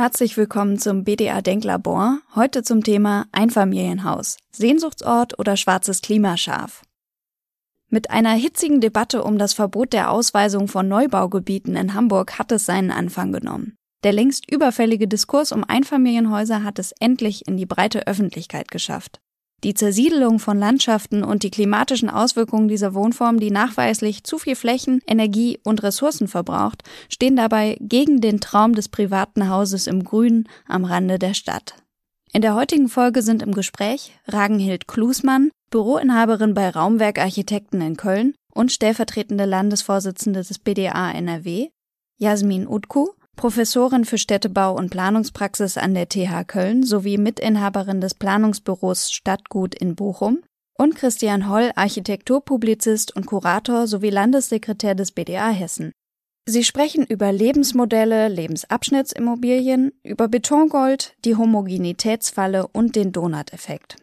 Herzlich willkommen zum BDA Denklabor, heute zum Thema Einfamilienhaus, Sehnsuchtsort oder schwarzes Klimaschaf. Mit einer hitzigen Debatte um das Verbot der Ausweisung von Neubaugebieten in Hamburg hat es seinen Anfang genommen. Der längst überfällige Diskurs um Einfamilienhäuser hat es endlich in die breite Öffentlichkeit geschafft. Die Zersiedelung von Landschaften und die klimatischen Auswirkungen dieser Wohnform, die nachweislich zu viel Flächen, Energie und Ressourcen verbraucht, stehen dabei gegen den Traum des privaten Hauses im Grünen am Rande der Stadt. In der heutigen Folge sind im Gespräch Ragenhild Klusmann, Büroinhaberin bei Raumwerk Architekten in Köln und stellvertretende Landesvorsitzende des BDA NRW, Yasemin Utku, Professorin für Städtebau und Planungspraxis an der TH Köln sowie Mitinhaberin des Planungsbüros Stadtgut in Bochum und Christian Holl, Architekturpublizist und Kurator sowie Landessekretär des BDA Hessen. Sie sprechen über Lebensmodelle, Lebensabschnittsimmobilien, über Betongold, die Homogenitätsfalle und den Donut-Effekt.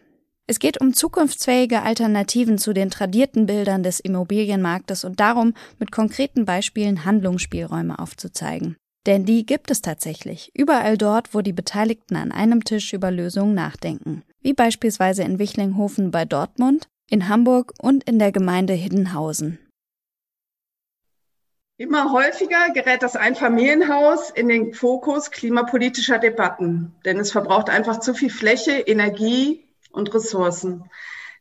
Es geht um zukunftsfähige Alternativen zu den tradierten Bildern des Immobilienmarktes und darum, mit konkreten Beispielen Handlungsspielräume aufzuzeigen. Denn die gibt es tatsächlich, überall dort, wo die Beteiligten an einem Tisch über Lösungen nachdenken. Wie beispielsweise in Wichlinghofen bei Dortmund, in Hamburg und in der Gemeinde Hiddenhausen. Immer häufiger gerät das Einfamilienhaus in den Fokus klimapolitischer Debatten, denn es verbraucht einfach zu viel Fläche, Energie und Ressourcen.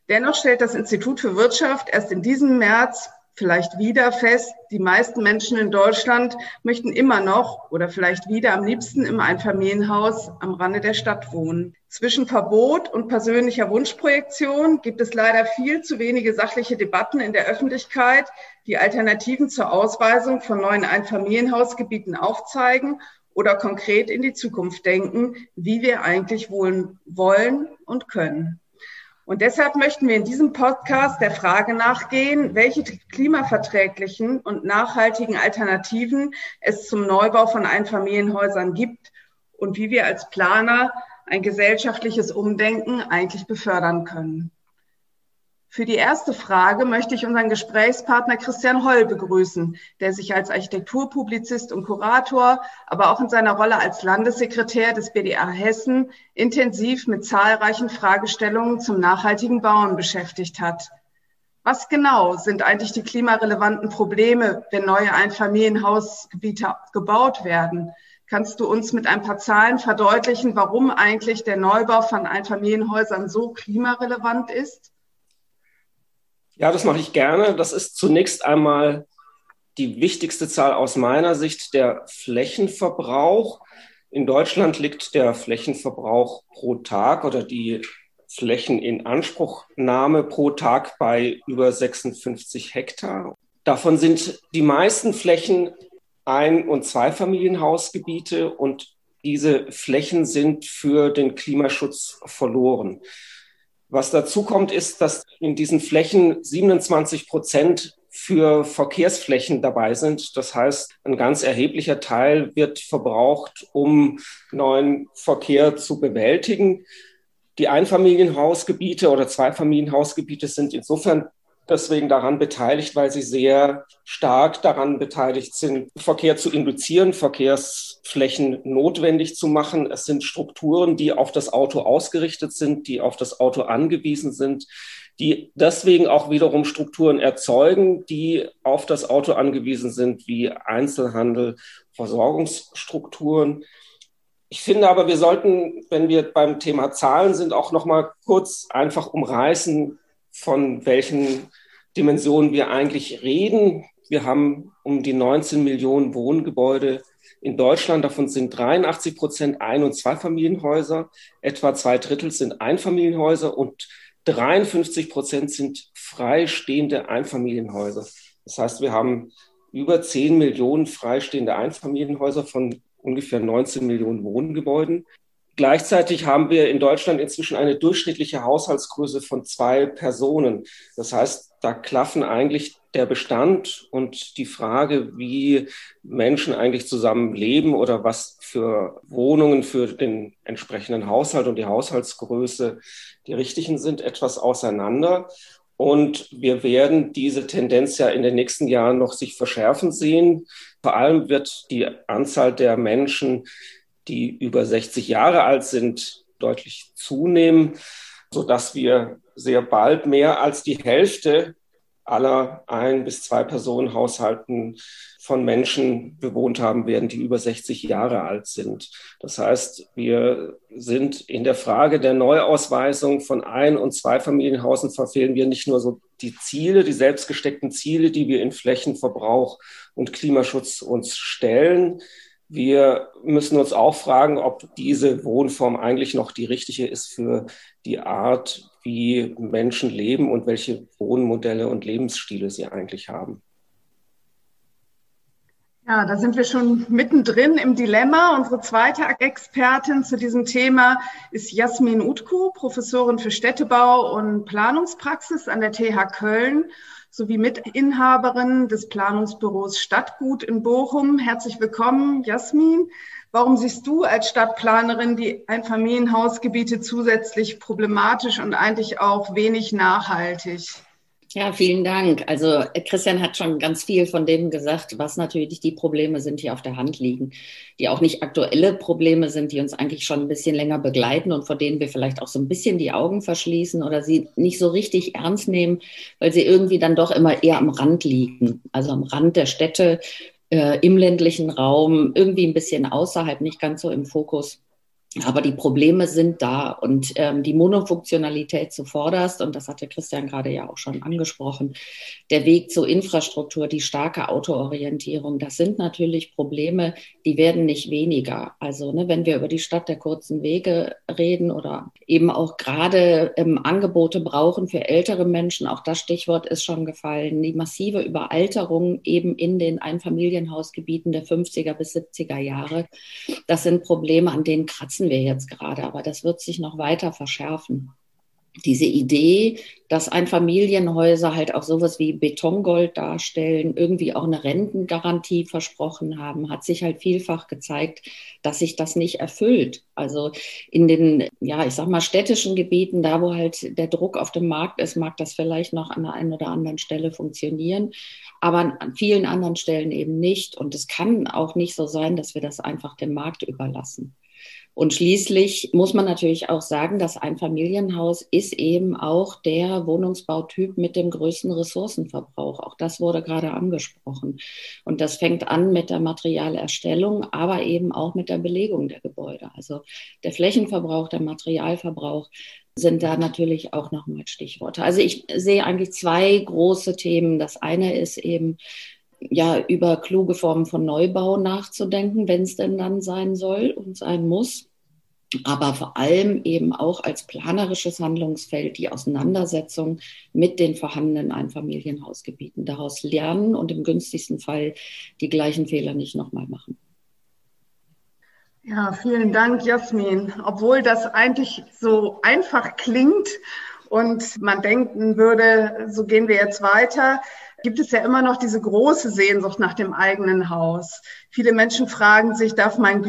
Dennoch stellt das Institut für Wirtschaft erst in diesem März vielleicht wieder fest, die meisten Menschen in Deutschland möchten immer noch oder vielleicht wieder am liebsten im Einfamilienhaus am Rande der Stadt wohnen. Zwischen Verbot und persönlicher Wunschprojektion gibt es leider viel zu wenige sachliche Debatten in der Öffentlichkeit, die Alternativen zur Ausweisung von neuen Einfamilienhausgebieten aufzeigen oder konkret in die Zukunft denken, wie wir eigentlich wohnen wollen und können. Und deshalb möchten wir in diesem Podcast der Frage nachgehen, welche klimaverträglichen und nachhaltigen Alternativen es zum Neubau von Einfamilienhäusern gibt und wie wir als Planer ein gesellschaftliches Umdenken eigentlich befördern können. Für die erste Frage möchte ich unseren Gesprächspartner Christian Holl begrüßen, der sich als Architekturpublizist und Kurator, aber auch in seiner Rolle als Landessekretär des BDA Hessen intensiv mit zahlreichen Fragestellungen zum nachhaltigen Bauen beschäftigt hat. Was genau sind eigentlich die klimarelevanten Probleme, wenn neue Einfamilienhausgebiete gebaut werden? Kannst du uns mit ein paar Zahlen verdeutlichen, warum eigentlich der Neubau von Einfamilienhäusern so klimarelevant ist? Ja, das mache ich gerne. Das ist zunächst einmal die wichtigste Zahl aus meiner Sicht, der Flächenverbrauch. In Deutschland liegt der Flächenverbrauch pro Tag oder die Flächeninanspruchnahme pro Tag bei über 56 Hektar. Davon sind die meisten Flächen Ein- und Zweifamilienhausgebiete und diese Flächen sind für den Klimaschutz verloren. Was dazu kommt, ist, dass in diesen Flächen 27% für Verkehrsflächen dabei sind. Das heißt, ein ganz erheblicher Teil wird verbraucht, um neuen Verkehr zu bewältigen. Die Einfamilienhausgebiete oder Zweifamilienhausgebiete sind insofern deswegen daran beteiligt, weil sie sehr stark daran beteiligt sind, Verkehr zu induzieren, Verkehrsflächen notwendig zu machen. Es sind Strukturen, die auf das Auto ausgerichtet sind, die auf das Auto angewiesen sind, die deswegen auch wiederum Strukturen erzeugen, die auf das Auto angewiesen sind, wie Einzelhandel, Versorgungsstrukturen. Ich finde aber, wir sollten, wenn wir beim Thema Zahlen sind, auch noch mal kurz einfach umreißen, von welchen Dimensionen wir eigentlich reden. Wir haben um die 19 Millionen Wohngebäude in Deutschland. Davon sind 83% Ein- und Zweifamilienhäuser. Etwa 2/3 sind Einfamilienhäuser und 53% sind freistehende Einfamilienhäuser. Das heißt, wir haben über 10 Millionen freistehende Einfamilienhäuser von ungefähr 19 Millionen Wohngebäuden. Gleichzeitig haben wir in Deutschland inzwischen eine durchschnittliche Haushaltsgröße von 2 Personen. Das heißt, da klaffen eigentlich der Bestand und die Frage, wie Menschen eigentlich zusammenleben oder was für Wohnungen für den entsprechenden Haushalt und die Haushaltsgröße die richtigen sind, etwas auseinander. Und wir werden diese Tendenz ja in den nächsten Jahren noch sich verschärfen sehen. Vor allem wird die Anzahl der Menschen, die über 60 Jahre alt sind, deutlich zunehmen, sodass wir sehr bald mehr als die Hälfte aller Ein- bis Zwei-Personen-Haushalten von Menschen bewohnt haben werden, die über 60 Jahre alt sind. Das heißt, wir sind in der Frage der Neuausweisung von Ein- und Zweifamilienhäusern verfehlen wir nicht nur so die Ziele, die selbst gesteckten Ziele, die wir in Flächenverbrauch und Klimaschutz uns stellen. Wir müssen uns auch fragen, ob diese Wohnform eigentlich noch die richtige ist für die Art, wie Menschen leben und welche Wohnmodelle und Lebensstile sie eigentlich haben. Ja, da sind wir schon mittendrin im Dilemma. Unsere zweite Expertin zu diesem Thema ist Yasemin Utku, Professorin für Städtebau und Planungspraxis an der TH Köln sowie Mitinhaberin des Planungsbüros Stadtgut in Bochum. Herzlich willkommen, Yasemin. Warum siehst du als Stadtplanerin die Einfamilienhausgebiete zusätzlich problematisch und eigentlich auch wenig nachhaltig? Ja, vielen Dank. Also Christian hat schon ganz viel von dem gesagt, was natürlich die Probleme sind, die auf der Hand liegen, die auch nicht aktuelle Probleme sind, die uns eigentlich schon ein bisschen länger begleiten und vor denen wir vielleicht auch so ein bisschen die Augen verschließen oder sie nicht so richtig ernst nehmen, weil sie irgendwie dann doch immer eher am Rand liegen, also am Rand der Städte, im ländlichen Raum, irgendwie ein bisschen außerhalb, nicht ganz so im Fokus. Aber die Probleme sind da und die Monofunktionalität zuvorderst, und das hatte Christian gerade ja auch schon angesprochen, der Weg zur Infrastruktur, die starke Autoorientierung, das sind natürlich Probleme, die werden nicht weniger. Also wenn wir über die Stadt der kurzen Wege reden oder eben auch gerade Angebote brauchen für ältere Menschen, auch das Stichwort ist schon gefallen, die massive Überalterung eben in den Einfamilienhausgebieten der 50er bis 70er Jahre, das sind Probleme, an denen kratzen wir jetzt gerade, aber das wird sich noch weiter verschärfen. Diese Idee, dass Einfamilienhäuser halt auch sowas wie Betongold darstellen, irgendwie auch eine Rentengarantie versprochen haben, hat sich halt vielfach gezeigt, dass sich das nicht erfüllt. Also in den, städtischen Gebieten, da wo halt der Druck auf dem Markt ist, mag das vielleicht noch an der einen oder anderen Stelle funktionieren, aber an vielen anderen Stellen eben nicht. Und es kann auch nicht so sein, dass wir das einfach dem Markt überlassen. Und schließlich muss man natürlich auch sagen, das Einfamilienhaus ist eben auch der Wohnungsbautyp mit dem größten Ressourcenverbrauch. Auch das wurde gerade angesprochen. Und das fängt an mit der Materialerstellung, aber eben auch mit der Belegung der Gebäude. Also der Flächenverbrauch, der Materialverbrauch sind da natürlich auch nochmal Stichworte. Also ich sehe eigentlich zwei große Themen. Das eine ist eben, über kluge Formen von Neubau nachzudenken, wenn es denn dann sein soll und sein muss. Aber vor allem eben auch als planerisches Handlungsfeld die Auseinandersetzung mit den vorhandenen Einfamilienhausgebieten. Daraus lernen und im günstigsten Fall die gleichen Fehler nicht nochmal machen. Ja, vielen Dank, Yasemin. Obwohl das eigentlich so einfach klingt und man denken würde, so gehen wir jetzt weiter, gibt es ja immer noch diese große Sehnsucht nach dem eigenen Haus. Viele Menschen fragen sich, darf mein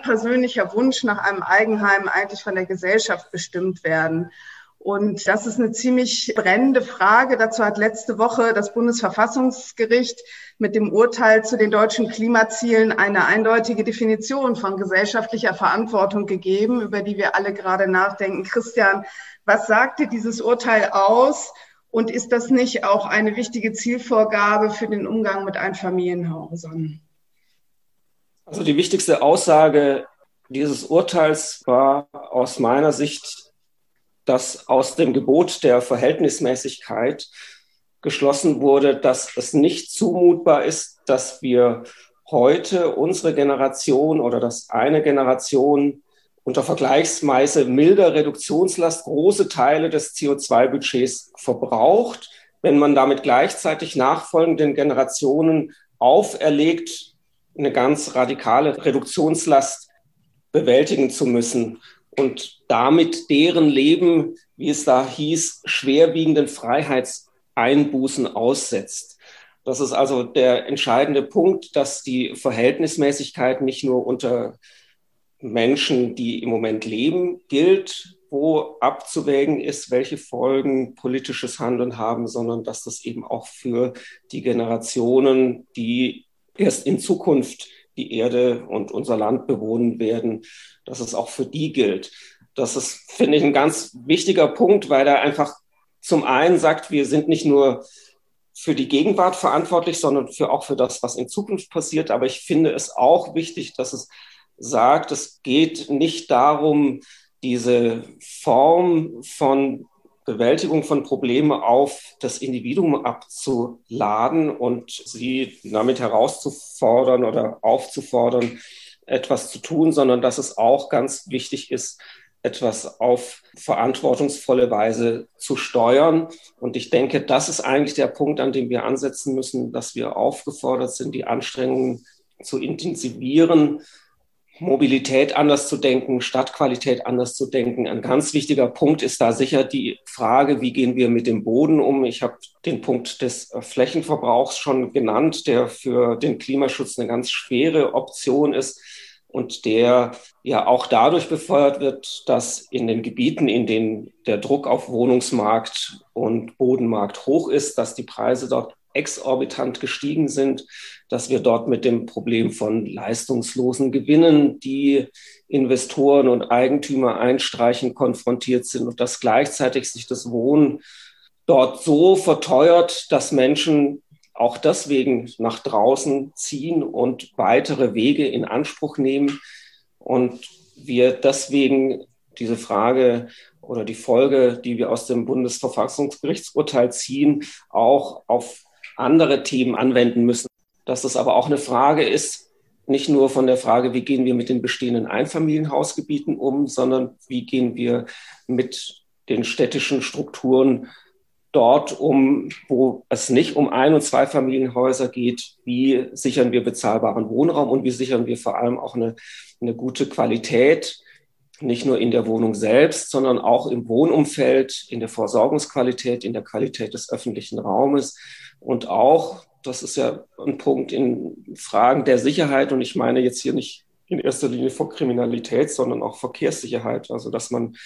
persönlicher Wunsch nach einem Eigenheim eigentlich von der Gesellschaft bestimmt werden? Und das ist eine ziemlich brennende Frage. Dazu hat letzte Woche das Bundesverfassungsgericht mit dem Urteil zu den deutschen Klimazielen eine eindeutige Definition von gesellschaftlicher Verantwortung gegeben, über die wir alle gerade nachdenken. Christian, was sagte dieses Urteil aus? Und ist das nicht auch eine wichtige Zielvorgabe für den Umgang mit Einfamilienhäusern? Also die wichtigste Aussage dieses Urteils war aus meiner Sicht, dass aus dem Gebot der Verhältnismäßigkeit geschlossen wurde, dass es nicht zumutbar ist, dass wir heute unsere Generation oder dass eine Generation unter vergleichsweise milder Reduktionslast große Teile des CO2-Budgets verbraucht, wenn man damit gleichzeitig nachfolgenden Generationen auferlegt, eine ganz radikale Reduktionslast bewältigen zu müssen und damit deren Leben, wie es da hieß, schwerwiegenden Freiheitseinbußen aussetzt. Das ist also der entscheidende Punkt, dass die Verhältnismäßigkeit nicht nur unter Menschen, die im Moment leben, gilt, wo abzuwägen ist, welche Folgen politisches Handeln haben, sondern dass das eben auch für die Generationen, die erst in Zukunft die Erde und unser Land bewohnen werden, dass es auch für die gilt. Das ist, finde ich, ein ganz wichtiger Punkt, weil er einfach zum einen sagt, wir sind nicht nur für die Gegenwart verantwortlich, sondern auch für das, was in Zukunft passiert. Aber ich finde es auch wichtig, dass es sagt, es geht nicht darum, diese Form von Bewältigung von Problemen auf das Individuum abzuladen und sie damit herauszufordern oder aufzufordern, etwas zu tun, sondern dass es auch ganz wichtig ist, etwas auf verantwortungsvolle Weise zu steuern. Und ich denke, das ist eigentlich der Punkt, an dem wir ansetzen müssen, dass wir aufgefordert sind, die Anstrengungen zu intensivieren, Mobilität anders zu denken, Stadtqualität anders zu denken. Ein ganz wichtiger Punkt ist da sicher die Frage, wie gehen wir mit dem Boden um? Ich habe den Punkt des Flächenverbrauchs schon genannt, der für den Klimaschutz eine ganz schwere Option ist und der ja auch dadurch befeuert wird, dass in den Gebieten, in denen der Druck auf Wohnungsmarkt und Bodenmarkt hoch ist, dass die Preise dort exorbitant gestiegen sind, dass wir dort mit dem Problem von leistungslosen Gewinnen, die Investoren und Eigentümer einstreichen, konfrontiert sind und dass gleichzeitig sich das Wohnen dort so verteuert, dass Menschen auch deswegen nach draußen ziehen und weitere Wege in Anspruch nehmen und wir deswegen diese Frage oder die Folge, die wir aus dem Bundesverfassungsgerichtsurteil ziehen, auch auf andere Themen anwenden müssen. Dass das aber auch eine Frage ist, nicht nur von der Frage, wie gehen wir mit den bestehenden Einfamilienhausgebieten um, sondern wie gehen wir mit den städtischen Strukturen dort um, wo es nicht um Ein- und Zweifamilienhäuser geht, wie sichern wir bezahlbaren Wohnraum und wie sichern wir vor allem auch eine gute Qualität, nicht nur in der Wohnung selbst, sondern auch im Wohnumfeld, in der Versorgungsqualität, in der Qualität des öffentlichen Raumes und auch, das ist ja ein Punkt in Fragen der Sicherheit und ich meine jetzt hier nicht in erster Linie vor Kriminalität, sondern auch Verkehrssicherheit, also dass man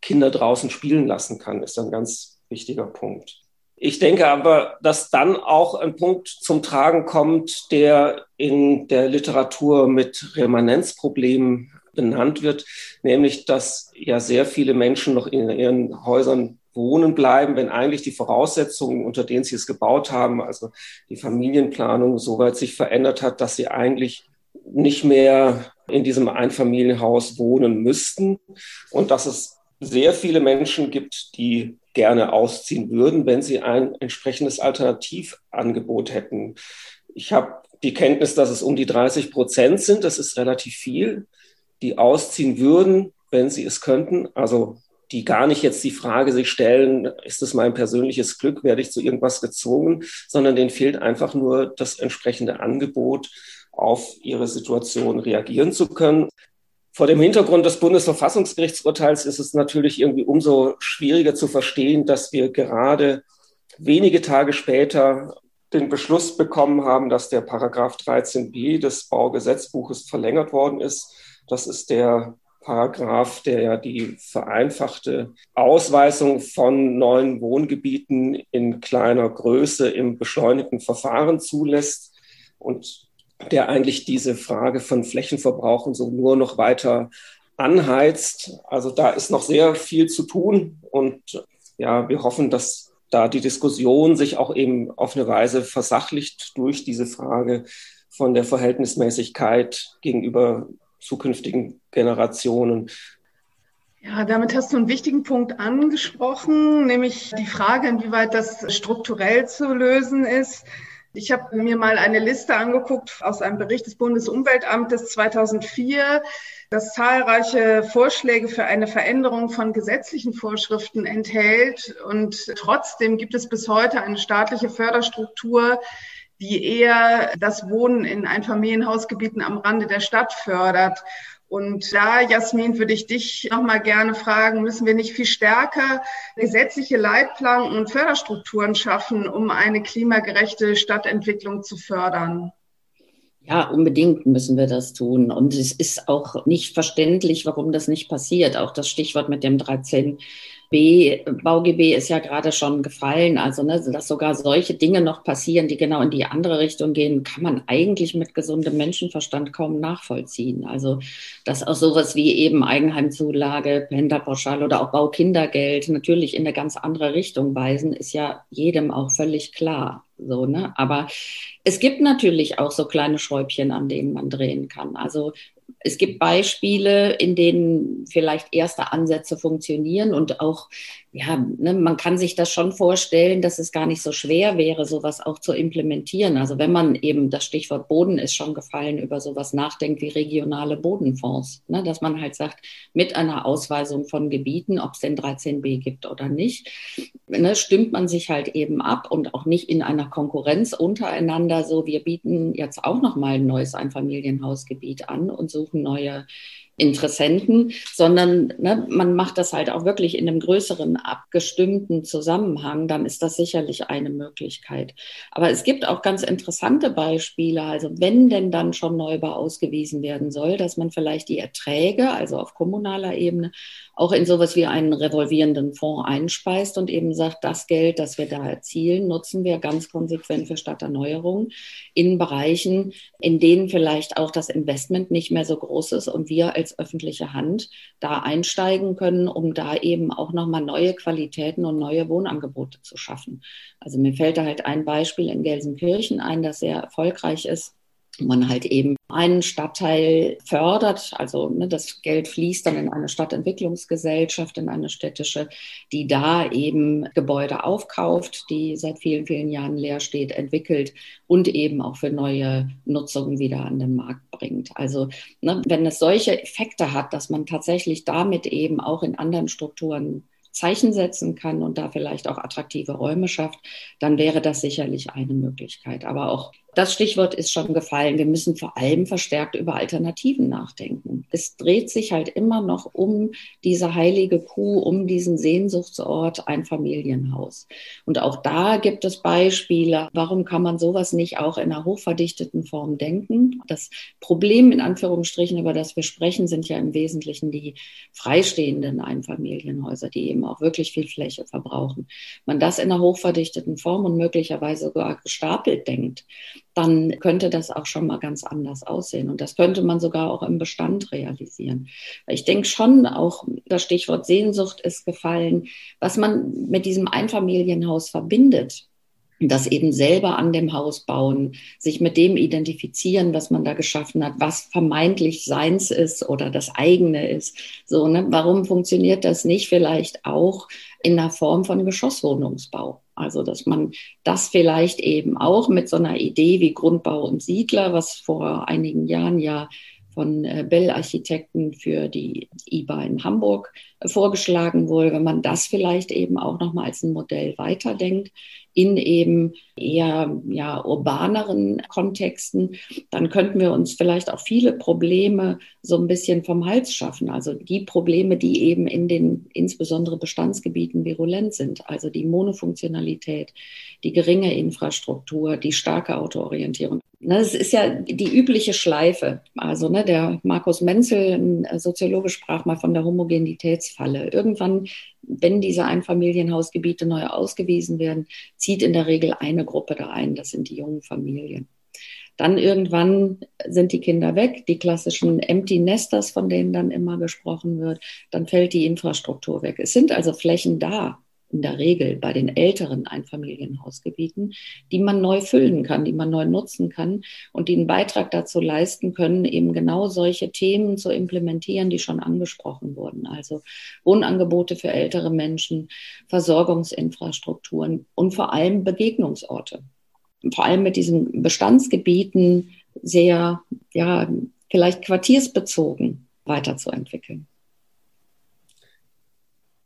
Kinder draußen spielen lassen kann, ist ein ganz wichtiger Punkt. Ich denke aber, dass dann auch ein Punkt zum Tragen kommt, der in der Literatur mit Remanenzproblemen benannt wird, nämlich, dass ja sehr viele Menschen noch in ihren Häusern wohnen bleiben, wenn eigentlich die Voraussetzungen, unter denen sie es gebaut haben, also die Familienplanung, soweit sich verändert hat, dass sie eigentlich nicht mehr in diesem Einfamilienhaus wohnen müssten und dass es sehr viele Menschen gibt, die gerne ausziehen würden, wenn sie ein entsprechendes Alternativangebot hätten. Ich habe die Kenntnis, dass es um die 30% sind, das ist relativ viel, die ausziehen würden, wenn sie es könnten, also die gar nicht jetzt die Frage sich stellen, ist es mein persönliches Glück, werde ich zu irgendwas gezwungen, sondern denen fehlt einfach nur das entsprechende Angebot, auf ihre Situation reagieren zu können. Vor dem Hintergrund des Bundesverfassungsgerichtsurteils ist es natürlich irgendwie umso schwieriger zu verstehen, dass wir gerade wenige Tage später den Beschluss bekommen haben, dass der Paragraph 13b des Baugesetzbuches verlängert worden ist. Das ist der Paragraph, der ja die vereinfachte Ausweisung von neuen Wohngebieten in kleiner Größe im beschleunigten Verfahren zulässt und der eigentlich diese Frage von Flächenverbrauch und so nur noch weiter anheizt. Also da ist noch sehr viel zu tun und ja, wir hoffen, dass da die Diskussion sich auch eben auf eine Weise versachlicht durch diese Frage von der Verhältnismäßigkeit gegenüber zukünftigen Generationen. Ja, damit hast du einen wichtigen Punkt angesprochen, nämlich die Frage, inwieweit das strukturell zu lösen ist. Ich habe mir mal eine Liste angeguckt aus einem Bericht des Bundesumweltamtes 2004, das zahlreiche Vorschläge für eine Veränderung von gesetzlichen Vorschriften enthält. Und trotzdem gibt es bis heute eine staatliche Förderstruktur, die eher das Wohnen in Einfamilienhausgebieten am Rande der Stadt fördert. Und da, Yasemin, würde ich dich nochmal gerne fragen, müssen wir nicht viel stärker gesetzliche Leitplanken und Förderstrukturen schaffen, um eine klimagerechte Stadtentwicklung zu fördern? Ja, unbedingt müssen wir das tun. Und es ist auch nicht verständlich, warum das nicht passiert. Auch das Stichwort mit dem 13b BauGB ist ja gerade schon gefallen. Also, ne, dass sogar solche Dinge noch passieren, die genau in die andere Richtung gehen, kann man eigentlich mit gesundem Menschenverstand kaum nachvollziehen. Also, dass auch sowas wie eben Eigenheimzulage, Pendlerpauschale oder auch Baukindergeld natürlich in eine ganz andere Richtung weisen, ist ja jedem auch völlig klar. So, ne? Aber es gibt natürlich auch so kleine Schräubchen, an denen man drehen kann. Also es gibt Beispiele, in denen vielleicht erste Ansätze funktionieren und auch, ja, ne, man kann sich das schon vorstellen, dass es gar nicht so schwer wäre, sowas auch zu implementieren. Also wenn man eben, das Stichwort Boden ist schon gefallen, über sowas nachdenkt wie regionale Bodenfonds, ne, dass man halt sagt, mit einer Ausweisung von Gebieten, ob es den 13b gibt oder nicht, ne, stimmt man sich halt eben ab und auch nicht in einer Konkurrenz untereinander so, wir bieten jetzt auch nochmal ein neues Einfamilienhausgebiet an und suchen neue Interessenten, sondern ne, man macht das halt auch wirklich in einem größeren, abgestimmten Zusammenhang, dann ist das sicherlich eine Möglichkeit. Aber es gibt auch ganz interessante Beispiele, also wenn denn dann schon Neubau ausgewiesen werden soll, dass man vielleicht die Erträge, also auf kommunaler Ebene, auch in sowas wie einen revolvierenden Fonds einspeist und eben sagt, das Geld, das wir da erzielen, nutzen wir ganz konsequent für Stadterneuerung in Bereichen, in denen vielleicht auch das Investment nicht mehr so groß ist und wir als öffentliche Hand da einsteigen können, um da eben auch nochmal neue Qualitäten und neue Wohnangebote zu schaffen. Also mir fällt da halt ein Beispiel in Gelsenkirchen ein, das sehr erfolgreich ist. Man halt eben einen Stadtteil fördert, also ne, das Geld fließt dann in eine Stadtentwicklungsgesellschaft, in eine städtische, die da eben Gebäude aufkauft, die seit vielen, vielen Jahren leer steht, entwickelt und eben auch für neue Nutzungen wieder an den Markt bringt. Also ne, wenn es solche Effekte hat, dass man tatsächlich damit eben auch in anderen Strukturen Zeichen setzen kann und da vielleicht auch attraktive Räume schafft, dann wäre das sicherlich eine Möglichkeit. Aber auch das Stichwort ist schon gefallen. Wir müssen vor allem verstärkt über Alternativen nachdenken. Es dreht sich halt immer noch um diese heilige Kuh, um diesen Sehnsuchtsort Einfamilienhaus. Und auch da gibt es Beispiele. Warum kann man sowas nicht auch in einer hochverdichteten Form denken? Das Problem, in Anführungsstrichen, über das wir sprechen, sind ja im Wesentlichen die freistehenden Einfamilienhäuser, die eben auch wirklich viel Fläche verbrauchen. Wenn man das in einer hochverdichteten Form und möglicherweise sogar gestapelt denkt, dann könnte das auch schon mal ganz anders aussehen. Und das könnte man sogar auch im Bestand realisieren. Ich denke schon, auch das Stichwort Sehnsucht ist gefallen, was man mit diesem Einfamilienhaus verbindet. Das eben selber an dem Haus bauen, sich mit dem identifizieren, was man da geschaffen hat, was vermeintlich seins ist oder das eigene ist. So, ne? Warum funktioniert das nicht vielleicht auch in der Form von Geschosswohnungsbau? Also, dass man das vielleicht eben auch mit so einer Idee wie Grundbau und Siedler, was vor einigen Jahren ja von Bell-Architekten für die IBA in Hamburg vorgeschlagen wurde, wenn man das vielleicht eben auch nochmal als ein Modell weiterdenkt, in eben eher ja, urbaneren Kontexten, dann könnten wir uns vielleicht auch viele Probleme so ein bisschen vom Hals schaffen. Also die Probleme, die eben in den insbesondere Bestandsgebieten virulent sind. Also die Monofunktionalität, die geringe Infrastruktur, die starke Autoorientierung. Das ist ja die übliche Schleife. Also ne, der Markus Menzel, ein Soziologe, sprach mal von der Homogenitätsfalle. Irgendwann, wenn diese Einfamilienhausgebiete neu ausgewiesen werden, zieht in der Regel eine Gruppe da ein, das sind die jungen Familien. Dann irgendwann sind die Kinder weg, die klassischen Empty Nesters, von denen dann immer gesprochen wird, dann fällt die Infrastruktur weg. Es sind also Flächen da, in der Regel bei den älteren Einfamilienhausgebieten, die man neu füllen kann, die man neu nutzen kann und die einen Beitrag dazu leisten können, eben genau solche Themen zu implementieren, die schon angesprochen wurden. Also Wohnangebote für ältere Menschen, Versorgungsinfrastrukturen und vor allem Begegnungsorte. Vor allem mit diesen Bestandsgebieten sehr, ja, vielleicht quartiersbezogen weiterzuentwickeln.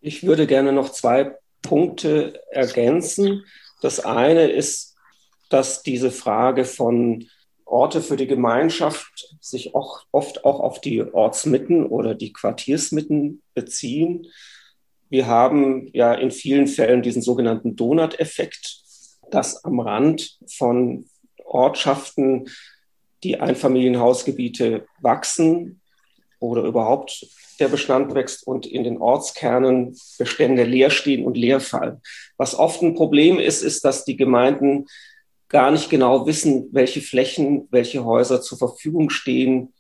Ich würde gerne noch 2 Punkte ergänzen. Das eine ist, dass diese Frage von Orte für die Gemeinschaft sich auch oft auch auf die Ortsmitten oder die Quartiersmitten beziehen. Wir haben ja in vielen Fällen diesen sogenannten Donut-Effekt, dass am Rand von Ortschaften die Einfamilienhausgebiete wachsen oder überhaupt der Bestand wächst und in den Ortskernen Bestände leer stehen und leer fallen. Was oft ein Problem ist, ist, dass die Gemeinden gar nicht genau wissen, welche Flächen, welche Häuser zur Verfügung stehen,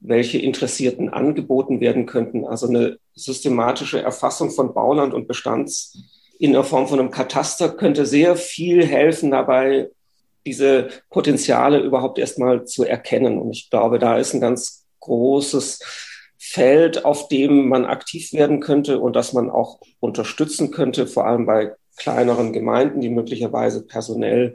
welche Interessierten angeboten werden könnten. Also eine systematische Erfassung von Bauland und Bestands in der Form von einem Kataster könnte sehr viel helfen dabei, diese Potenziale überhaupt erstmal zu erkennen. Und ich glaube, da ist ein ganz großes Feld, auf dem man aktiv werden könnte und das man auch unterstützen könnte, vor allem bei kleineren Gemeinden, die möglicherweise personell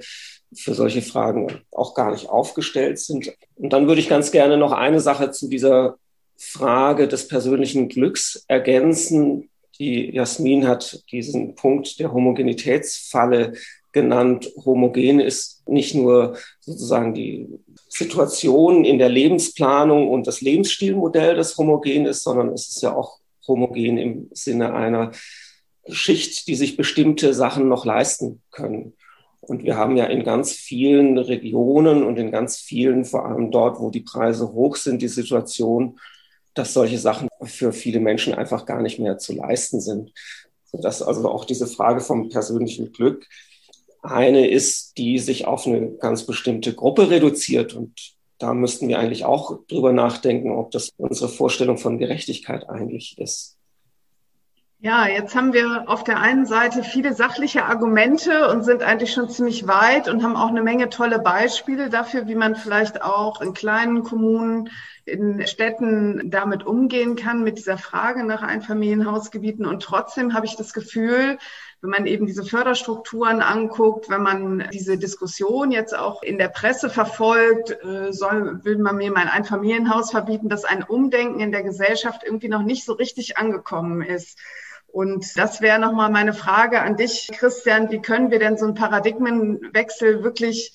für solche Fragen auch gar nicht aufgestellt sind. Und dann würde ich ganz gerne noch eine Sache zu dieser Frage des persönlichen Glücks ergänzen. Die Yasemin hat diesen Punkt der Homogenitätsfalle genannt. Homogen ist nicht nur sozusagen die Situation in der Lebensplanung und das Lebensstilmodell, das homogen ist, sondern es ist ja auch homogen im Sinne einer Schicht, die sich bestimmte Sachen noch leisten können. Und wir haben ja in ganz vielen Regionen und in ganz vielen, vor allem dort, wo die Preise hoch sind, die Situation, dass solche Sachen für viele Menschen einfach gar nicht mehr zu leisten sind. Sodass also auch diese Frage vom persönlichen Glück eine ist, die sich auf eine ganz bestimmte Gruppe reduziert. Und da müssten wir eigentlich auch drüber nachdenken, ob das unsere Vorstellung von Gerechtigkeit eigentlich ist. Ja, jetzt haben wir auf der einen Seite viele sachliche Argumente und sind eigentlich schon ziemlich weit und haben auch eine Menge tolle Beispiele dafür, wie man vielleicht auch in kleinen Kommunen, in Städten damit umgehen kann, mit dieser Frage nach Einfamilienhausgebieten. Und trotzdem habe ich das Gefühl, wenn man eben diese Förderstrukturen anguckt, wenn man diese Diskussion jetzt auch in der Presse verfolgt, will man mir mein Einfamilienhaus verbieten, dass ein Umdenken in der Gesellschaft irgendwie noch nicht so richtig angekommen ist. Und das wäre nochmal meine Frage an dich, Christian. Wie können wir denn so einen Paradigmenwechsel wirklich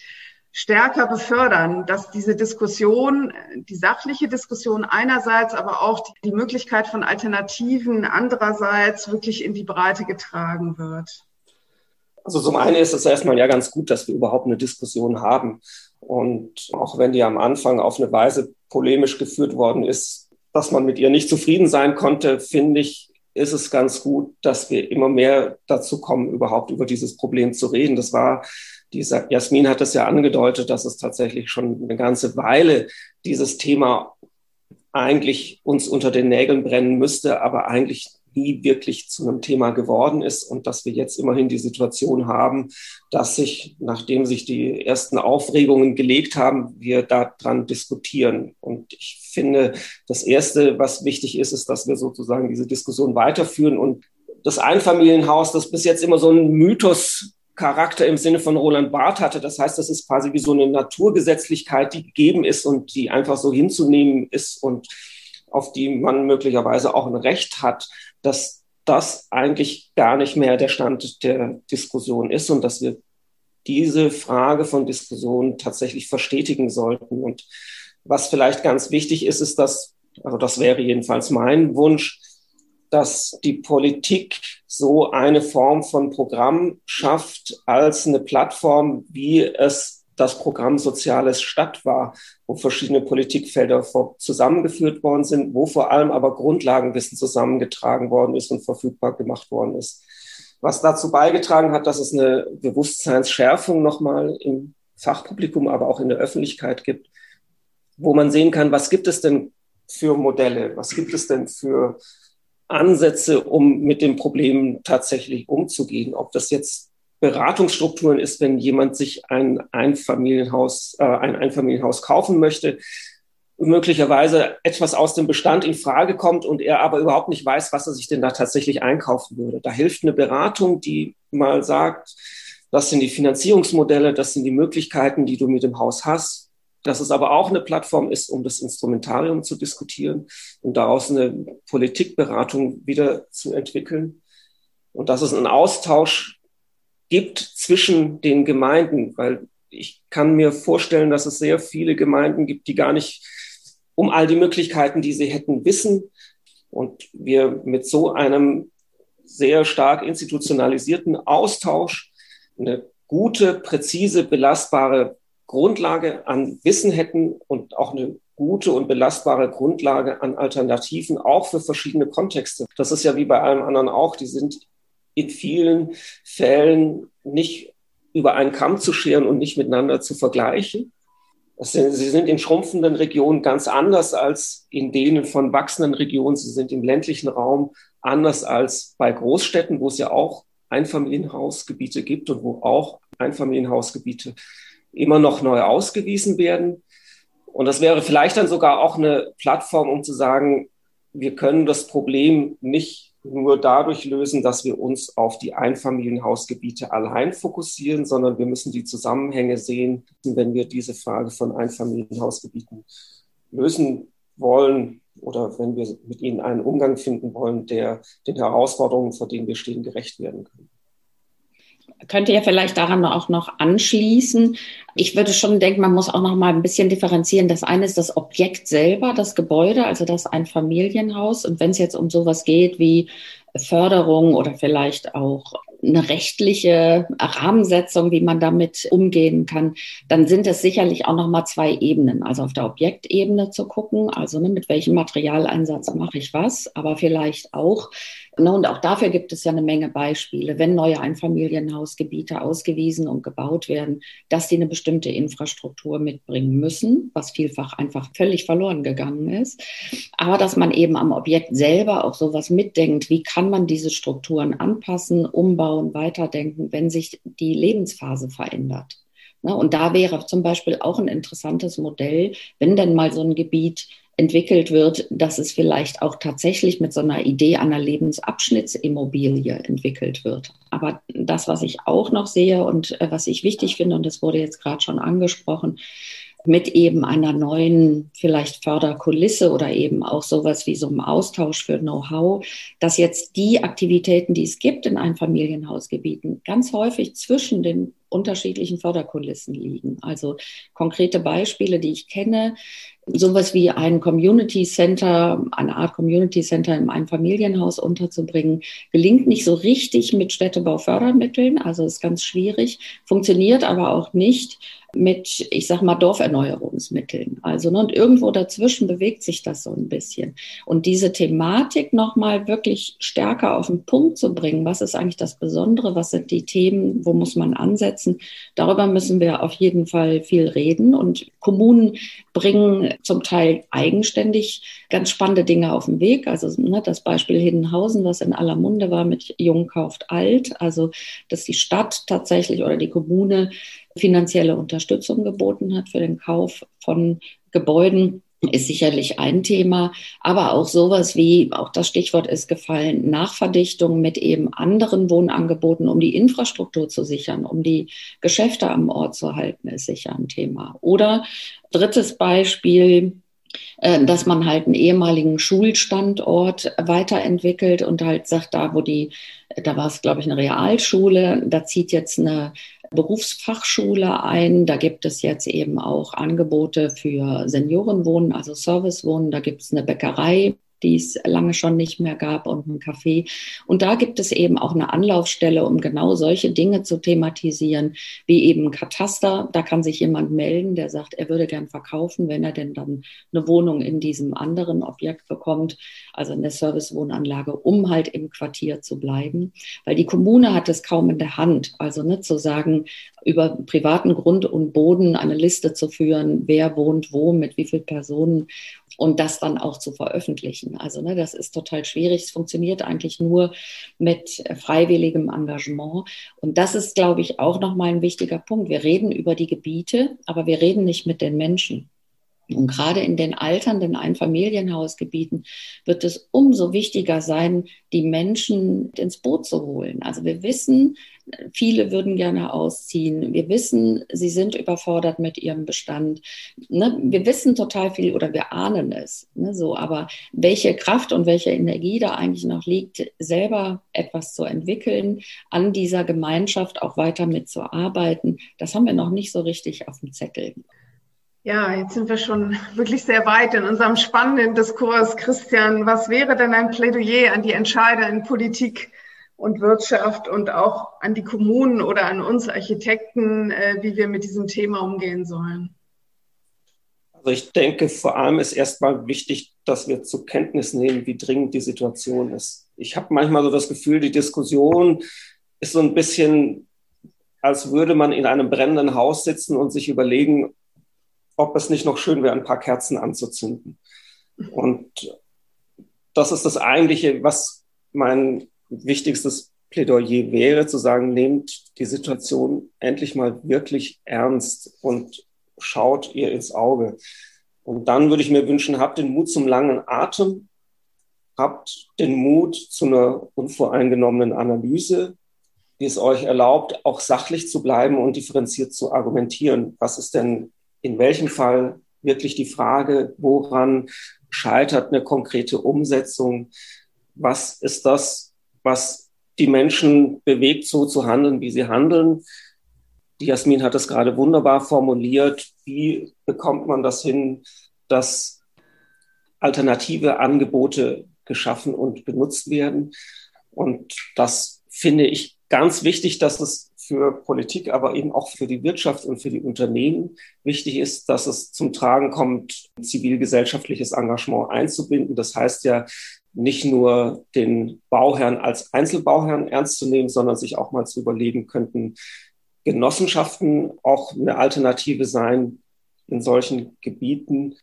stärker befördern, dass diese Diskussion, die sachliche Diskussion einerseits, aber auch die Möglichkeit von Alternativen andererseits wirklich in die Breite getragen wird? Also zum einen ist es erstmal ja ganz gut, dass wir überhaupt eine Diskussion haben. Und auch wenn die am Anfang auf eine Weise polemisch geführt worden ist, dass man mit ihr nicht zufrieden sein konnte, finde ich, ist es ganz gut, dass wir immer mehr dazu kommen, überhaupt über dieses Problem zu reden. Das war, Yasemin hat es ja angedeutet, dass es tatsächlich schon eine ganze Weile dieses Thema eigentlich uns unter den Nägeln brennen müsste, aber eigentlich nie wirklich zu einem Thema geworden ist und dass wir jetzt immerhin die Situation haben, dass sich, nachdem sich die ersten Aufregungen gelegt haben, wir daran diskutieren. Und ich finde, das Erste, was wichtig ist, ist, dass wir sozusagen diese Diskussion weiterführen und das Einfamilienhaus, das bis jetzt immer so einen Mythos-Charakter im Sinne von Roland Barthes hatte, das heißt, das ist quasi wie so eine Naturgesetzlichkeit, die gegeben ist und die einfach so hinzunehmen ist und auf die man möglicherweise auch ein Recht hat, dass das eigentlich gar nicht mehr der Stand der Diskussion ist und dass wir diese Frage von Diskussion tatsächlich verstetigen sollten. Und was vielleicht ganz wichtig ist, ist, dass, also das wäre jedenfalls mein Wunsch, dass die Politik so eine Form von Programm schafft als eine Plattform, wie es das Programm Soziale Stadt war, wo verschiedene Politikfelder zusammengeführt worden sind, wo vor allem aber Grundlagenwissen zusammengetragen worden ist und verfügbar gemacht worden ist. Was dazu beigetragen hat, dass es eine Bewusstseinsschärfung nochmal im Fachpublikum, aber auch in der Öffentlichkeit gibt, wo man sehen kann, was gibt es denn für Modelle, was gibt es denn für Ansätze, um mit den Problemen tatsächlich umzugehen, ob das jetzt Beratungsstrukturen ist, wenn jemand sich ein Einfamilienhaus kaufen möchte, möglicherweise etwas aus dem Bestand in Frage kommt und er aber überhaupt nicht weiß, was er sich denn da tatsächlich einkaufen würde. Da hilft eine Beratung, die mal sagt, das sind die Finanzierungsmodelle, das sind die Möglichkeiten, die du mit dem Haus hast, dass es aber auch eine Plattform ist, um das Instrumentarium zu diskutieren und daraus eine Politikberatung wieder zu entwickeln. Und das ist ein Austausch gibt zwischen den Gemeinden, weil ich kann mir vorstellen, dass es sehr viele Gemeinden gibt, die gar nicht um all die Möglichkeiten, die sie hätten, wissen. Und wir mit so einem sehr stark institutionalisierten Austausch eine gute, präzise, belastbare Grundlage an Wissen hätten und auch eine gute und belastbare Grundlage an Alternativen, auch für verschiedene Kontexte. Das ist ja wie bei allem anderen auch, die sind in vielen Fällen nicht über einen Kamm zu scheren und nicht miteinander zu vergleichen. Sie sind in schrumpfenden Regionen ganz anders als in denen von wachsenden Regionen. Sie sind im ländlichen Raum anders als bei Großstädten, wo es ja auch Einfamilienhausgebiete gibt und wo auch Einfamilienhausgebiete immer noch neu ausgewiesen werden. Und das wäre vielleicht dann sogar auch eine Plattform, um zu sagen, wir können das Problem nicht nur dadurch lösen, dass wir uns auf die Einfamilienhausgebiete allein fokussieren, sondern wir müssen die Zusammenhänge sehen, wenn wir diese Frage von Einfamilienhausgebieten lösen wollen oder wenn wir mit ihnen einen Umgang finden wollen, der den Herausforderungen, vor denen wir stehen, gerecht werden kann. Könnte ja vielleicht daran auch noch anschließen. Ich würde schon denken, man muss auch noch mal ein bisschen differenzieren. Das eine ist das Objekt selber, das Gebäude, also das Einfamilienhaus. Und wenn es jetzt um sowas geht wie Förderung oder vielleicht auch eine rechtliche Rahmensetzung, wie man damit umgehen kann, dann sind es sicherlich auch noch mal zwei Ebenen. Also auf der Objektebene zu gucken, also mit welchem Materialeinsatz mache ich was, aber vielleicht auch, und auch dafür gibt es ja eine Menge Beispiele, wenn neue Einfamilienhausgebiete ausgewiesen und gebaut werden, dass die eine bestimmte Infrastruktur mitbringen müssen, was vielfach einfach völlig verloren gegangen ist. Aber dass man eben am Objekt selber auch sowas mitdenkt, wie kann man diese Strukturen anpassen, umbauen, weiterdenken, wenn sich die Lebensphase verändert. Und da wäre zum Beispiel auch ein interessantes Modell, wenn denn mal so ein Gebiet entwickelt wird, dass es vielleicht auch tatsächlich mit so einer Idee einer Lebensabschnittsimmobilie entwickelt wird. Aber das, was ich auch noch sehe und was ich wichtig finde, und das wurde jetzt gerade schon angesprochen, mit eben einer neuen vielleicht Förderkulisse oder eben auch sowas wie so einem Austausch für Know-how, dass jetzt die Aktivitäten, die es gibt in Einfamilienhausgebieten, ganz häufig zwischen den unterschiedlichen Förderkulissen liegen. Also konkrete Beispiele, die ich kenne, sowas wie ein Community Center, eine Art Community Center im Einfamilienhaus unterzubringen, gelingt nicht so richtig mit Städtebaufördermitteln, also ist ganz schwierig, funktioniert aber auch nicht mit, ich sag mal, Dorferneuerungsmitteln. Also, und irgendwo dazwischen bewegt sich das so ein bisschen. Und diese Thematik nochmal wirklich stärker auf den Punkt zu bringen, was ist eigentlich das Besondere, was sind die Themen, wo muss man ansetzen, darüber müssen wir auf jeden Fall viel reden. Und Kommunen bringen zum Teil eigenständig ganz spannende Dinge auf den Weg. Also das Beispiel Hiddenhausen, was in aller Munde war mit Jung kauft alt, also dass die Stadt tatsächlich oder die Kommune finanzielle Unterstützung geboten hat für den Kauf von Gebäuden, ist sicherlich ein Thema. Aber auch sowas wie, auch das Stichwort ist gefallen, Nachverdichtung mit eben anderen Wohnangeboten, um die Infrastruktur zu sichern, um die Geschäfte am Ort zu halten, ist sicher ein Thema. Oder drittes Beispiel, dass man halt einen ehemaligen Schulstandort weiterentwickelt und halt sagt, da war es, glaube ich, eine Realschule, da zieht jetzt eine Berufsfachschule ein, da gibt es jetzt eben auch Angebote für Seniorenwohnen, also Servicewohnen, da gibt es eine Bäckerei, die es lange schon nicht mehr gab, und ein Café. Und da gibt es eben auch eine Anlaufstelle, um genau solche Dinge zu thematisieren, wie eben Kataster. Da kann sich jemand melden, der sagt, er würde gern verkaufen, wenn er denn dann eine Wohnung in diesem anderen Objekt bekommt, also in der Servicewohnanlage, um halt im Quartier zu bleiben. Weil die Kommune hat es kaum in der Hand, also nicht zu sagen, über privaten Grund und Boden eine Liste zu führen, wer wohnt wo, mit wie vielen Personen, und das dann auch zu veröffentlichen. Also das ist total schwierig. Es funktioniert eigentlich nur mit freiwilligem Engagement. Und das ist, glaube ich, auch nochmal ein wichtiger Punkt. Wir reden über die Gebiete, aber wir reden nicht mit den Menschen. Und gerade in den alternden Einfamilienhausgebieten wird es umso wichtiger sein, die Menschen ins Boot zu holen. Also wir wissen, viele würden gerne ausziehen. Wir wissen, sie sind überfordert mit ihrem Bestand. Wir wissen total viel oder wir ahnen es. Aber welche Kraft und welche Energie da eigentlich noch liegt, selber etwas zu entwickeln, an dieser Gemeinschaft auch weiter mitzuarbeiten, das haben wir noch nicht so richtig auf dem Zettel. Ja, jetzt sind wir schon wirklich sehr weit in unserem spannenden Diskurs. Christian, was wäre denn ein Plädoyer an die Entscheider in Politik und Wirtschaft und auch an die Kommunen oder an uns Architekten, wie wir mit diesem Thema umgehen sollen? Also ich denke, vor allem ist erstmal wichtig, dass wir zur Kenntnis nehmen, wie dringend die Situation ist. Ich habe manchmal so das Gefühl, die Diskussion ist so ein bisschen, als würde man in einem brennenden Haus sitzen und sich überlegen, ob es nicht noch schön wäre, ein paar Kerzen anzuzünden. Und das ist das Eigentliche, was mein wichtigstes Plädoyer wäre, zu sagen, nehmt die Situation endlich mal wirklich ernst und schaut ihr ins Auge. Und dann würde ich mir wünschen, habt den Mut zum langen Atem, habt den Mut zu einer unvoreingenommenen Analyse, die es euch erlaubt, auch sachlich zu bleiben und differenziert zu argumentieren. Was ist denn in welchem Fall wirklich die Frage, woran scheitert eine konkrete Umsetzung? Was ist das, was die Menschen bewegt, so zu handeln, wie sie handeln? Die Yasemin hat das gerade wunderbar formuliert. Wie bekommt man das hin, dass alternative Angebote geschaffen und benutzt werden? Und das finde ich ganz wichtig, dass es für Politik, aber eben auch für die Wirtschaft und für die Unternehmen wichtig ist, dass es zum Tragen kommt, zivilgesellschaftliches Engagement einzubinden. Das heißt ja, nicht nur den Bauherrn als Einzelbauherrn ernst zu nehmen, sondern sich auch mal zu überlegen, könnten Genossenschaften auch eine Alternative sein in solchen Gebieten.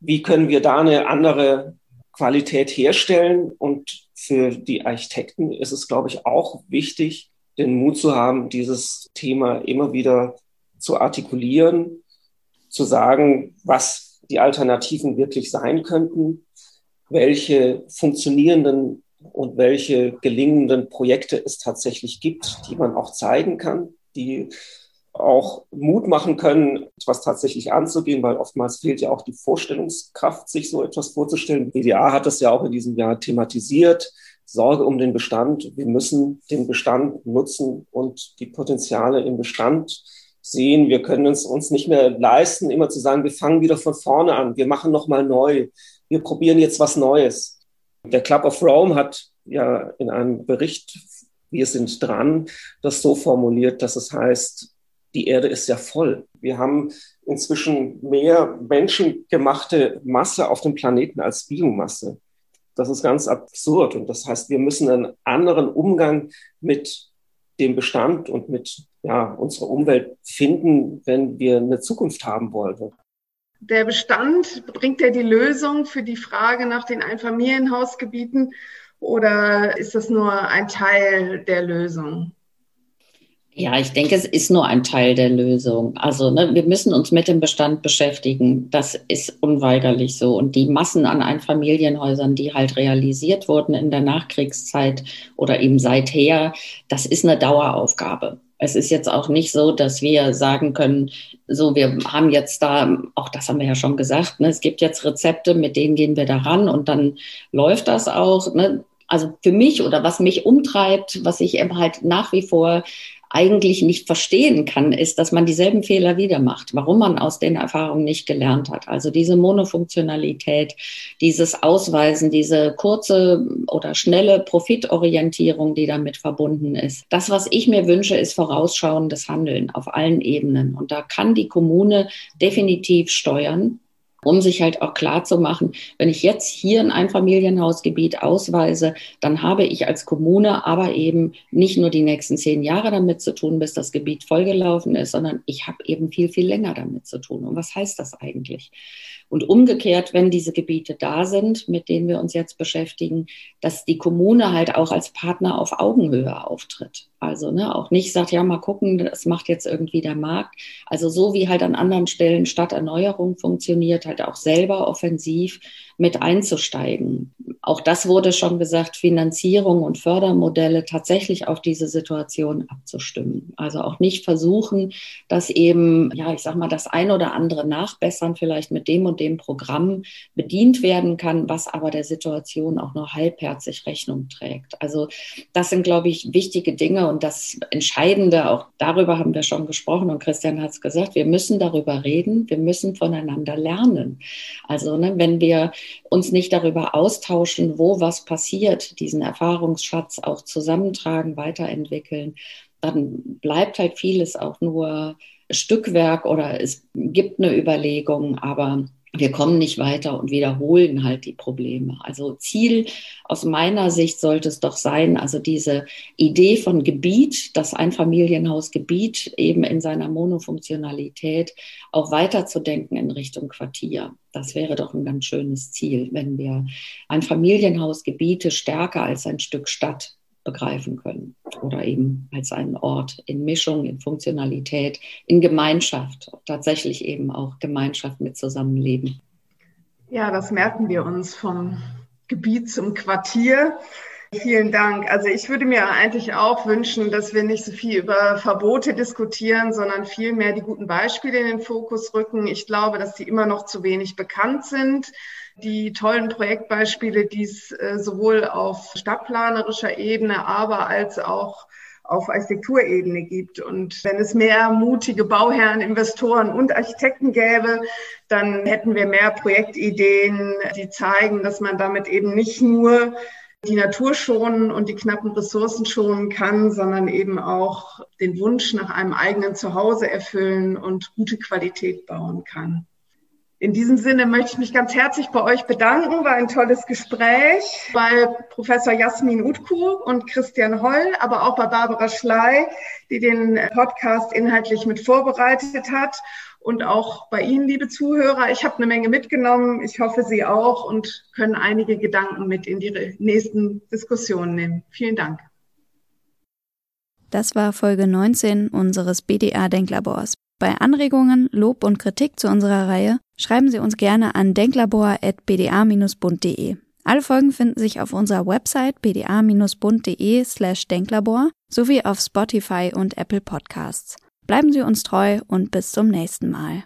Wie können wir da eine andere Qualität herstellen? Und für die Architekten ist es, glaube ich, auch wichtig, den Mut zu haben, dieses Thema immer wieder zu artikulieren, zu sagen, was die Alternativen wirklich sein könnten, welche funktionierenden und welche gelingenden Projekte es tatsächlich gibt, die man auch zeigen kann, die auch Mut machen können, etwas tatsächlich anzugehen, weil oftmals fehlt ja auch die Vorstellungskraft, sich so etwas vorzustellen. BDA hat das ja auch in diesem Jahr thematisiert. Sorge um den Bestand. Wir müssen den Bestand nutzen und die Potenziale im Bestand sehen. Wir können es uns nicht mehr leisten, immer zu sagen, wir fangen wieder von vorne an. Wir machen nochmal neu. Wir probieren jetzt was Neues. Der Club of Rome hat ja in einem Bericht, wir sind dran, das so formuliert, dass es heißt, die Erde ist ja voll. Wir haben inzwischen mehr menschengemachte Masse auf dem Planeten als Biomasse. Das ist ganz absurd. Und das heißt, wir müssen einen anderen Umgang mit dem Bestand und mit unserer Umwelt finden, wenn wir eine Zukunft haben wollen. Der Bestand bringt ja die Lösung für die Frage nach den Einfamilienhausgebieten. Oder ist das nur ein Teil der Lösung? Ja, ich denke, es ist nur ein Teil der Lösung. Also wir müssen uns mit dem Bestand beschäftigen. Das ist unweigerlich so. Und die Massen an Einfamilienhäusern, die halt realisiert wurden in der Nachkriegszeit oder eben seither, das ist eine Daueraufgabe. Es ist jetzt auch nicht so, dass wir sagen können, so wir haben jetzt da, auch das haben wir ja schon gesagt, ne, es gibt jetzt Rezepte, mit denen gehen wir da ran und dann läuft das auch. Ne? Also für mich oder was mich umtreibt, was ich eben halt nach wie vor eigentlich nicht verstehen kann, ist, dass man dieselben Fehler wieder macht, warum man aus den Erfahrungen nicht gelernt hat. Also diese Monofunktionalität, dieses Ausweisen, diese kurze oder schnelle Profitorientierung, die damit verbunden ist. Das, was ich mir wünsche, ist vorausschauendes Handeln auf allen Ebenen. Und da kann die Kommune definitiv steuern, um sich halt auch klar zu machen, wenn ich jetzt hier ein Einfamilienhausgebiet ausweise, dann habe ich als Kommune aber eben nicht nur die nächsten 10 Jahre damit zu tun, bis das Gebiet vollgelaufen ist, sondern ich habe eben viel, viel länger damit zu tun. Und was heißt das eigentlich? Und umgekehrt, wenn diese Gebiete da sind, mit denen wir uns jetzt beschäftigen, dass die Kommune halt auch als Partner auf Augenhöhe auftritt. Also auch nicht sagt, ja, mal gucken, das macht jetzt irgendwie der Markt. Also so wie halt an anderen Stellen Stadterneuerung funktioniert, halt auch selber offensiv mit einzusteigen. Auch das wurde schon gesagt, Finanzierung und Fördermodelle tatsächlich auf diese Situation abzustimmen. Also auch nicht versuchen, dass eben, das ein oder andere Nachbessern vielleicht mit dem und dem Programm bedient werden kann, was aber der Situation auch nur halbherzig Rechnung trägt. Also das sind, glaube ich, wichtige Dinge und das Entscheidende, auch darüber haben wir schon gesprochen und Christian hat es gesagt, wir müssen darüber reden, wir müssen voneinander lernen. Also wenn wir uns nicht darüber austauschen, wo was passiert, diesen Erfahrungsschatz auch zusammentragen, weiterentwickeln, dann bleibt halt vieles auch nur Stückwerk oder es gibt eine Überlegung, aber wir kommen nicht weiter und wiederholen halt die Probleme. Also Ziel aus meiner Sicht sollte es doch sein, also diese Idee von Gebiet, das Einfamilienhausgebiet eben in seiner Monofunktionalität auch weiterzudenken in Richtung Quartier. Das wäre doch ein ganz schönes Ziel, wenn wir Einfamilienhausgebiete stärker als ein Stück Stadt begreifen können oder eben als einen Ort in Mischung, in Funktionalität, in Gemeinschaft, tatsächlich eben auch Gemeinschaft mit Zusammenleben. Ja, das merken wir uns vom Gebiet zum Quartier. Vielen Dank. Also ich würde mir eigentlich auch wünschen, dass wir nicht so viel über Verbote diskutieren, sondern vielmehr die guten Beispiele in den Fokus rücken. Ich glaube, dass die immer noch zu wenig bekannt sind. Die tollen Projektbeispiele, die es sowohl auf stadtplanerischer Ebene, aber als auch auf Architekturebene gibt. Und wenn es mehr mutige Bauherren, Investoren und Architekten gäbe, dann hätten wir mehr Projektideen, die zeigen, dass man damit eben nicht nur die Natur schonen und die knappen Ressourcen schonen kann, sondern eben auch den Wunsch nach einem eigenen Zuhause erfüllen und gute Qualität bauen kann. In diesem Sinne möchte ich mich ganz herzlich bei euch bedanken. War ein tolles Gespräch bei Professor Yasemin Utku und Christian Holl, aber auch bei Barbara Schley, die den Podcast inhaltlich mit vorbereitet hat. Und auch bei Ihnen, liebe Zuhörer. Ich habe eine Menge mitgenommen. Ich hoffe, Sie auch und können einige Gedanken mit in die nächsten Diskussionen nehmen. Vielen Dank. Das war Folge 19 unseres BDA-Denklabors. Bei Anregungen, Lob und Kritik zu unserer Reihe schreiben Sie uns gerne an denklabor@bda-bund.de. Alle Folgen finden sich auf unserer Website bda-bund.de/denklabor sowie auf Spotify und Apple Podcasts. Bleiben Sie uns treu und bis zum nächsten Mal.